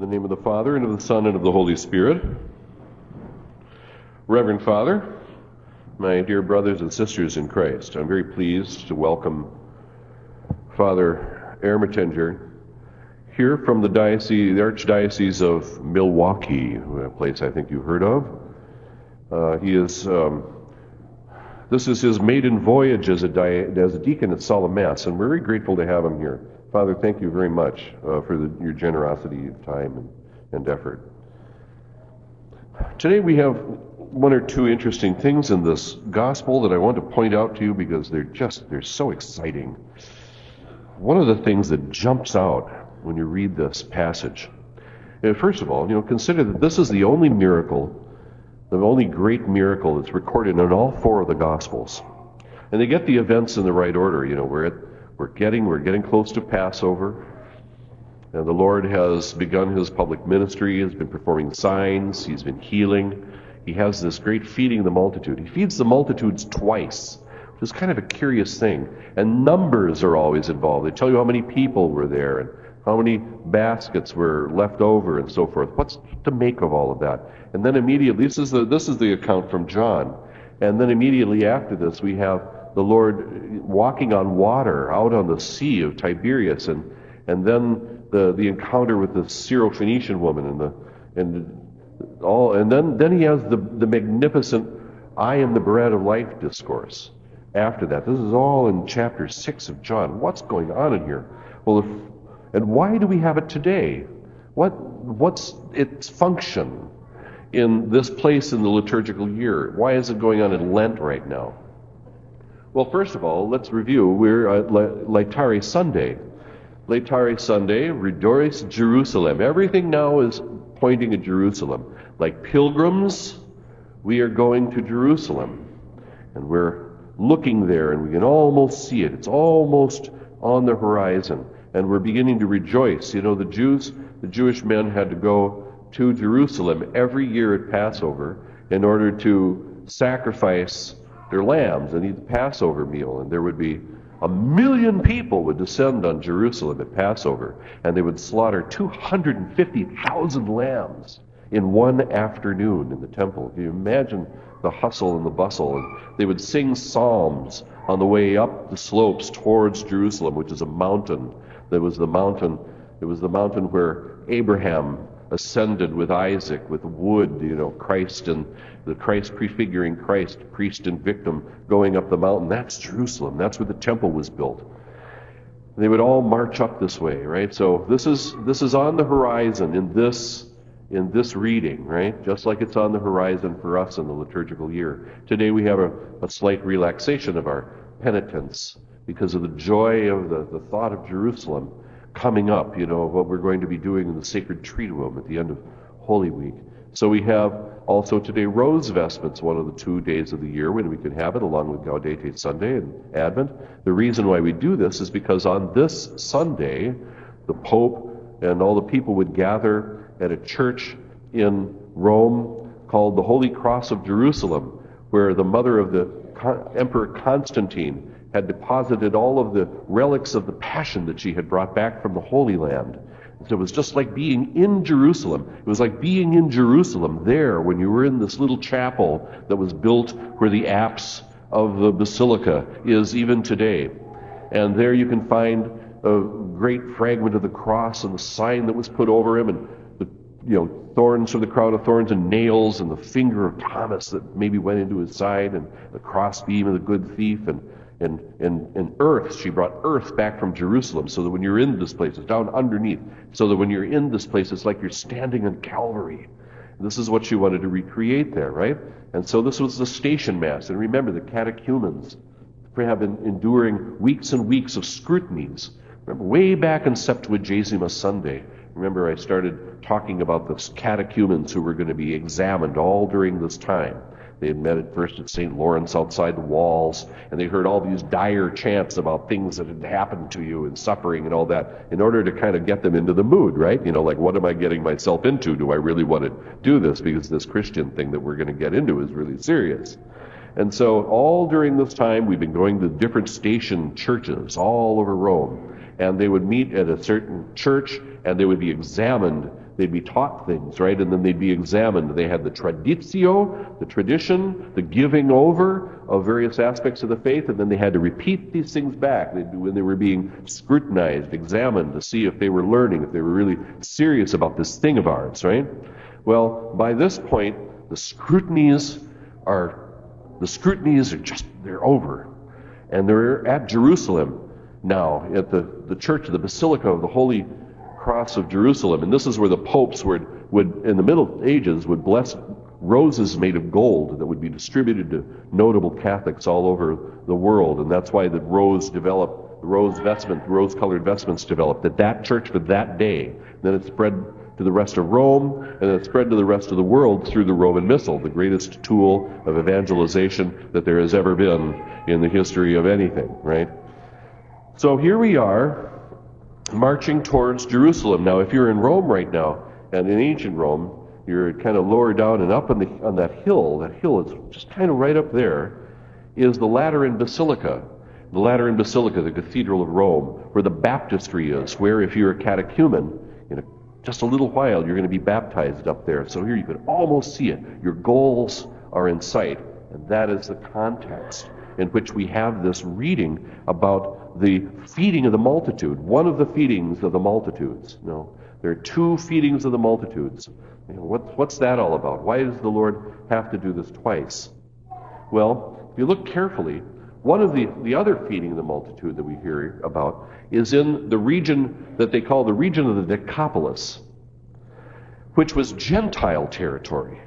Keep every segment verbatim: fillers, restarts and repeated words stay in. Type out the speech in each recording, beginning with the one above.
In the name of the Father, and of the Son, and of the Holy Spirit. Reverend Father, my dear brothers and sisters in Christ, I'm very pleased to welcome Father Armitinger here from the, diocese, the Archdiocese of Milwaukee, a place I think you've heard of. Uh, he is, um, this is his maiden voyage as a, di- as a deacon at Solemn Mass, and we're very grateful to have him here. Father, thank you very much uh, for the, your generosity of time and, and effort. Today we have one or two interesting things in this gospel that I want to point out to you because they're just, they're so exciting. One of the things that jumps out when you read this passage, and first of all, you know, consider that this is the only miracle, the only great miracle that's recorded in all four of the gospels. And they get the events in the right order, you know, we're at We're getting, we're getting close to Passover, and the Lord has begun his public ministry, has been performing signs, he's been healing. He has this great feeding the multitude. He feeds the multitudes twice, which is kind of a curious thing. And numbers are always involved. They tell you how many people were there, and how many baskets were left over, and so forth. What's to make of all of that? And then immediately, this is the, this is the account from John. And then immediately after this, we have the Lord walking on water out on the sea of Tiberias, and and then the, the encounter with the Syrophoenician woman, and the and all, and then then he has the the magnificent "I am the bread of life" discourse. After that, this is all in chapter six of John. What's going on in here? Well, if, and why do we have it today? What what's its function in this place in the liturgical year? Why is it going on in Lent right now? Well, first of all, let's review. We're at Laetare Sunday. Laetare Sunday, Redoris Jerusalem. Everything now is pointing at Jerusalem. Like pilgrims, we are going to Jerusalem. And we're looking there, and we can almost see it. It's almost on the horizon. And we're beginning to rejoice. You know, the Jews, the Jewish men had to go to Jerusalem every year at Passover in order to sacrifice their lambs and eat the Passover meal, and there would be a million people would descend on Jerusalem at Passover, and they would slaughter two hundred fifty thousand lambs in one afternoon in the temple. Can you imagine the hustle and the bustle? And they would sing psalms on the way up the slopes towards Jerusalem, which is a mountain. That was the mountain. It was the mountain where Abraham ascended with Isaac, with wood, you know, Christ and the Christ prefiguring Christ, priest and victim, going up the mountain. That's Jerusalem. That's where the temple was built. They would all march up this way, right? So this is this is on the horizon in this in this reading, right? Just like it's on the horizon for us in the liturgical year. Today we have a, a slight relaxation of our penitence because of the joy of the, the thought of Jerusalem coming up, you know, what we're going to be doing in the Sacred Triduum at the end of Holy Week. So we have also today Rose Vestments, one of the two days of the year when we can have it, along with Gaudete Sunday and Advent. The reason why we do this is because on this Sunday, the Pope and all the people would gather at a church in Rome called the Holy Cross of Jerusalem, where the mother of the Emperor Constantine had deposited all of the relics of the Passion that she had brought back from the Holy Land. So it was just like being in Jerusalem. It was like being in Jerusalem there when you were in this little chapel that was built where the apse of the basilica is even today. And there you can find a great fragment of the cross and the sign that was put over him, and the, you know, thorns from the crown of thorns and nails, and the finger of Thomas that maybe went into his side, and the crossbeam of the good thief, and And, and, and earth. She brought earth back from Jerusalem, so that when you're in this place, it's down underneath, so that when you're in this place, it's like you're standing on Calvary. This is what she wanted to recreate there, right? And so this was the station mass. And remember, the catechumens have been enduring weeks and weeks of scrutinies. Remember, way back in Septuagesima Sunday, remember I started talking about the catechumens who were going to be examined all during this time. They had met at first at Saint Lawrence outside the walls, and they heard all these dire chants about things that had happened to you and suffering and all that, in order to kind of get them into the mood, right? You know, like, what am I getting myself into? Do I really want to do this? Because this Christian thing that we're going to get into is really serious. And so all during this time, we've been going to different station churches all over Rome, and they would meet at a certain church, and they would be examined. They'd be taught things, right? And then they'd be examined. They had the traditio, the tradition, the giving over of various aspects of the faith, and then they had to repeat these things back they'd, when they were being scrutinized, examined to see if they were learning, if they were really serious about this thing of ours, right? Well, by this point, the scrutinies are the scrutinies are just, they're over. And they're at Jerusalem now, at the, the church, the Basilica of the Holy Cross of Jerusalem. And this is where the popes would, would, in the Middle Ages, would bless roses made of gold that would be distributed to notable Catholics all over the world. And that's why the rose developed, the rose vestment, rose-colored vestments developed at that church for that day. And then it spread to the rest of Rome, and then it spread to the rest of the world through the Roman Missal, the greatest tool of evangelization that there has ever been in the history of anything, right? So here we are, marching towards Jerusalem. Now, if you're in Rome right now, and in ancient Rome, you're kind of lower down and up on, the, on that hill. That hill is just kind of right up there, is the Lateran Basilica. The Lateran Basilica, the Cathedral of Rome, where the baptistry is, where if you're a catechumen, in a just a little while, you're going to be baptized up there. So here you can almost see it. Your goals are in sight. And that is the context in which we have this reading about the feeding of the multitude. One of the feedings of the multitudes. No, there are two feedings of the multitudes. You know, what, what's that all about? Why does the Lord have to do this twice? Well, if you look carefully, one of the, the other feeding of the multitude that we hear about is in the region that they call the region of the Decapolis, which was Gentile territory.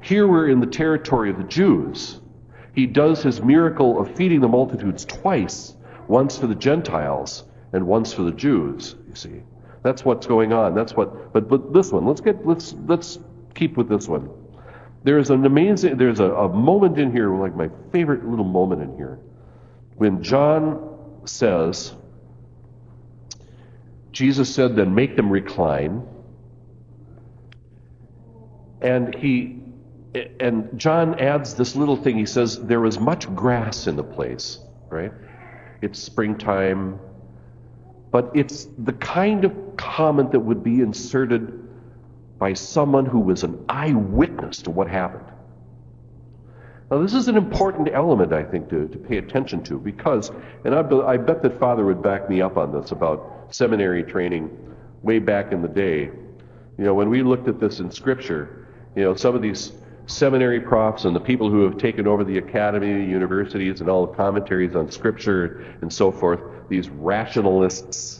Here we're in the territory of the Jews. He does his miracle of feeding the multitudes twice, once for the Gentiles and once for the Jews, you see. That's what's going on. That's what but but this one, let's get let's let's keep with this one. There's an amazing, there's a, a moment in here, like my favorite little moment in here, when John says, Jesus said, then make them recline. And he, and John adds this little thing, he says, there was much grass in the place, right? It's springtime, but it's the kind of comment that would be inserted by someone who was an eyewitness to what happened. Now this is an important element, I think, to, to pay attention to, because, and I, I bet that Father would back me up on this about seminary training way back in the day. You know, when we looked at this in Scripture, you know, some of these seminary profs and the people who have taken over the academy, universities, and all the commentaries on Scripture and so forth, these rationalists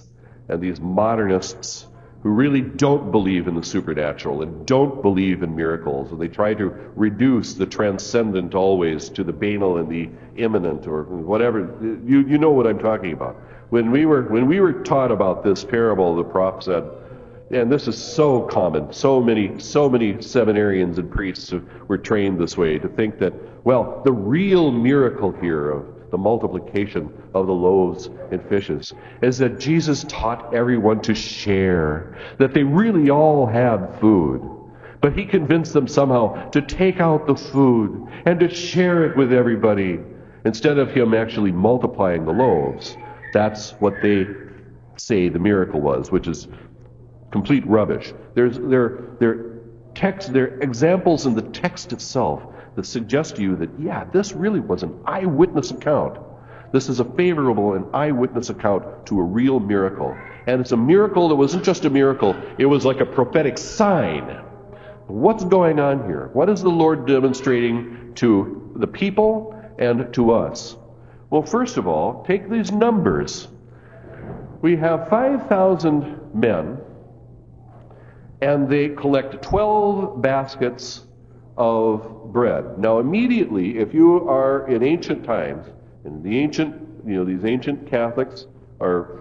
and these modernists, who really don't believe in the supernatural and don't believe in miracles, and they try to reduce the transcendent always to the banal and the imminent or whatever. You you know what I'm talking about. When we were when we were taught about this parable, the prof said, and this is so common, so many so many seminarians and priests were trained this way to think that, well, the real miracle here of the multiplication of the loaves and fishes, is that Jesus taught everyone to share, that they really all had food. But he convinced them somehow to take out the food and to share it with everybody, instead of him actually multiplying the loaves. That's what they say the miracle was, which is complete rubbish. There's there there text, there are examples in the text itself that suggests to you that, yeah, this really was an eyewitness account. This is a favorable and eyewitness account to a real miracle. And it's a miracle that wasn't just a miracle, it was like a prophetic sign. What's going on here? What is the Lord demonstrating to the people and to us? Well, first of all, take these numbers. We have five thousand men, and they collect twelve baskets of bread. Now immediately, if you are in ancient times, and the ancient, you know, these ancient Catholics are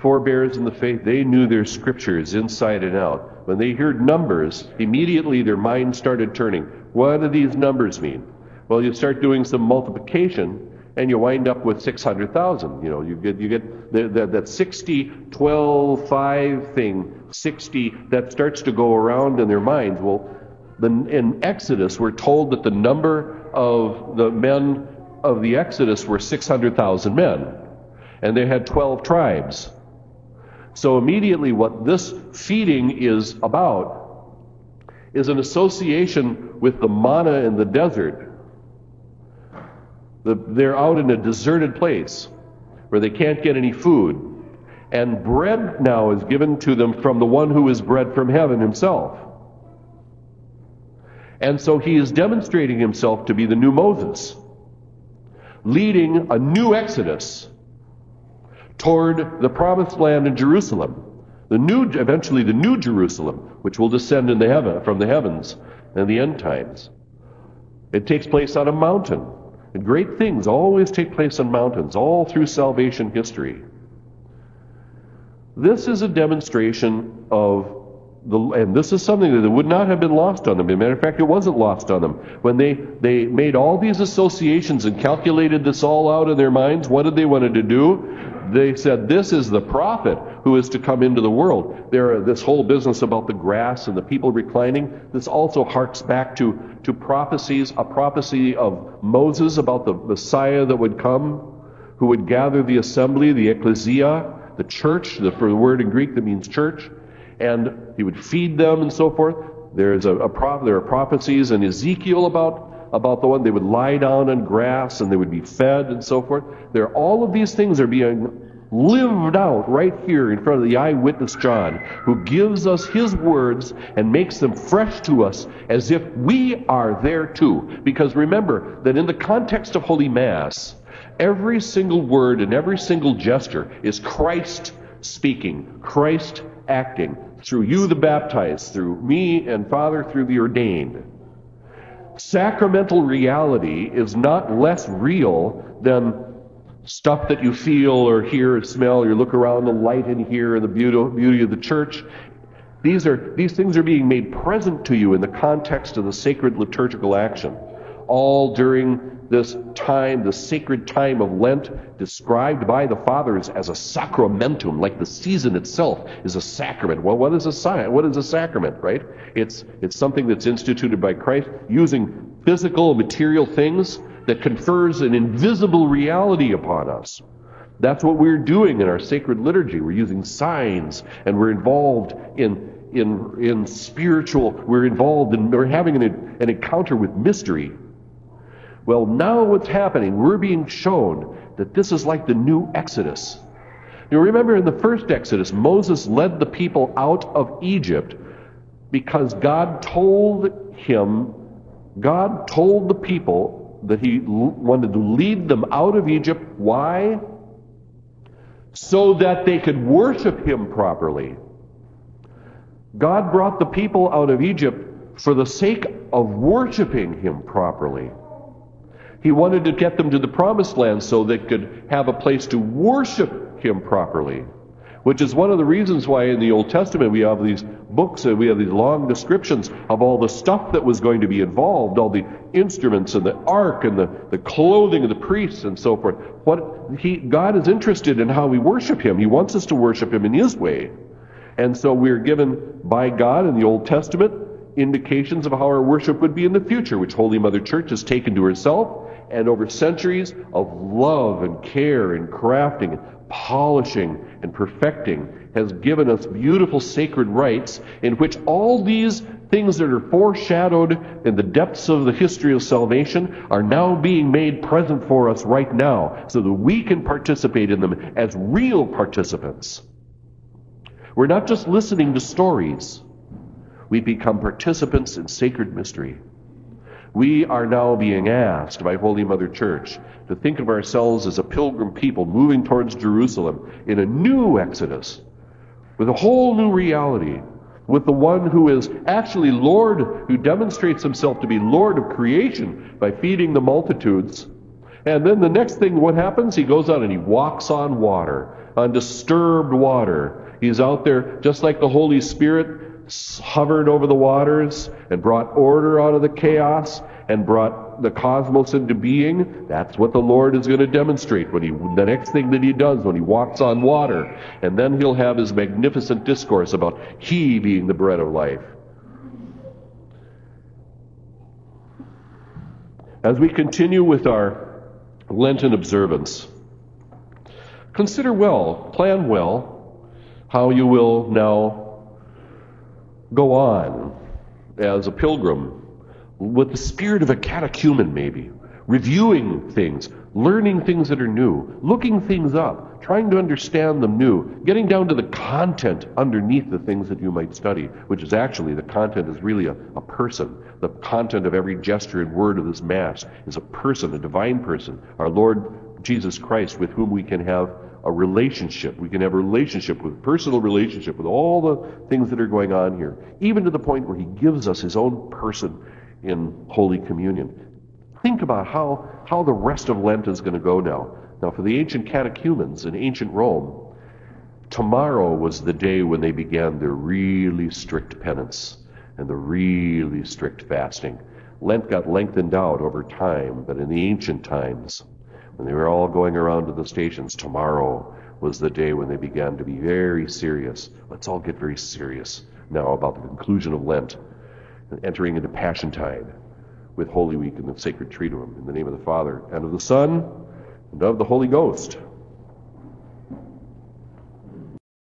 forebears in the faith, they knew their scriptures inside and out. When they heard numbers, immediately their mind started turning. What do these numbers mean? Well, you start doing some multiplication, and you wind up with six hundred thousand. You know, you get you get the, the, that sixty, twelve, five thing, sixty, that starts to go around in their minds. Well, in Exodus, we're told that the number of the men of the Exodus were six hundred thousand men. and they had twelve tribes. So immediately what this feeding is about is an association with the manna in the desert. The, they're out in a deserted place where they can't get any food. And bread now is given to them from the one who is bread from heaven himself. And so he is demonstrating himself to be the new Moses, leading a new exodus toward the promised land in Jerusalem, the new, eventually the new Jerusalem, which will descend in the heaven, from the heavens in the end times. It takes place on a mountain. And great things always take place on mountains, all through salvation history. This is a demonstration of the, and this is something that would not have been lost on them. As a matter of fact, it wasn't lost on them. When they, they made all these associations and calculated this all out in their minds, what did they wanted to do? They said, this is the prophet who is to come into the world. There, this whole business about the grass and the people reclining, this also harks back to, to prophecies, a prophecy of Moses about the Messiah that would come, who would gather the assembly, the ecclesia, the church, the, for the word in Greek that means church, and he would feed them and so forth. There's a, a prop, there are prophecies in Ezekiel about, about the one they would lie down on grass and they would be fed and so forth. There are, all of these things are being lived out right here in front of the eyewitness John, who gives us his words and makes them fresh to us as if we are there too. Because remember that in the context of Holy Mass, every single word and every single gesture is Christ speaking, Christ acting, through you the baptized, through me and Father, through the ordained. Sacramental reality is not less real than stuff that you feel or hear or smell, or look around the light in here and the beauty of the church. These are, these things are being made present to you in the context of the sacred liturgical action, all during this time, the sacred time of Lent, described by the Fathers as a sacramentum, like the season itself is a sacrament. Well, what is a sign? What is a sacrament, right? It's it's something that's instituted by Christ using physical, material things that confers an invisible reality upon us. That's what we're doing in our sacred liturgy. We're using signs, and we're involved in in in spiritual. We're involved in we're having an an encounter with mystery. Well, now what's happening, we're being shown that this is like the new Exodus. You remember in the first Exodus, Moses led the people out of Egypt because God told him, God told the people that he wanted to lead them out of Egypt. Why? So that they could worship him properly. God brought the people out of Egypt for the sake of worshiping him properly. He wanted to get them to the promised land so they could have a place to worship him properly, which is one of the reasons why in the Old Testament we have these books and we have these long descriptions of all the stuff that was going to be involved, all the instruments and the ark and the, the clothing of the priests and so forth. What he, God is interested in how we worship him. He wants us to worship him in his way. And so we are given by God in the Old Testament indications of how our worship would be in the future, which Holy Mother Church has taken to herself, and over centuries of love and care and crafting and polishing and perfecting has given us beautiful sacred rites in which all these things that are foreshadowed in the depths of the history of salvation are now being made present for us right now so that we can participate in them as real participants. We're not just listening to stories. We become participants in sacred mystery. We are now being asked by Holy Mother Church to think of ourselves as a pilgrim people moving towards Jerusalem in a new exodus, with a whole new reality, with the one who is actually Lord, who demonstrates himself to be Lord of creation by feeding the multitudes. And then the next thing, what happens? He goes out and he walks on water, on disturbed water. He's out there just like the Holy Spirit hovered over the waters and brought order out of the chaos and brought the cosmos into being. That's what the Lord is going to demonstrate when he, the next thing that he does when he walks on water. And then he'll have his magnificent discourse about he being the bread of life. As we continue with our Lenten observance, a Consider well, plan well, how you will now go on as a pilgrim with the spirit of a catechumen maybe, reviewing things, learning things that are new, looking things up, trying to understand them new, getting down to the content underneath the things that you might study, which is actually, the content is really a, a person. The content of every gesture and word of this Mass is a person, a divine person, our Lord Jesus Christ, with whom we can have a relationship. We can have a relationship with, personal relationship with all the things that are going on here, even to the point where he gives us his own person in Holy Communion. Think about how, how the rest of Lent is going to go now. Now, for the ancient catechumens in ancient Rome, tomorrow was the day when they began their really strict penance and the really strict fasting. Lent got lengthened out over time, but in the ancient times, when they were all going around to the stations, tomorrow was the day when they began to be very serious. Let's all get very serious now about the conclusion of Lent and entering into Passiontide, with Holy Week and the Sacred Triduum. In the name of the Father, and of the Son, and of the Holy Ghost.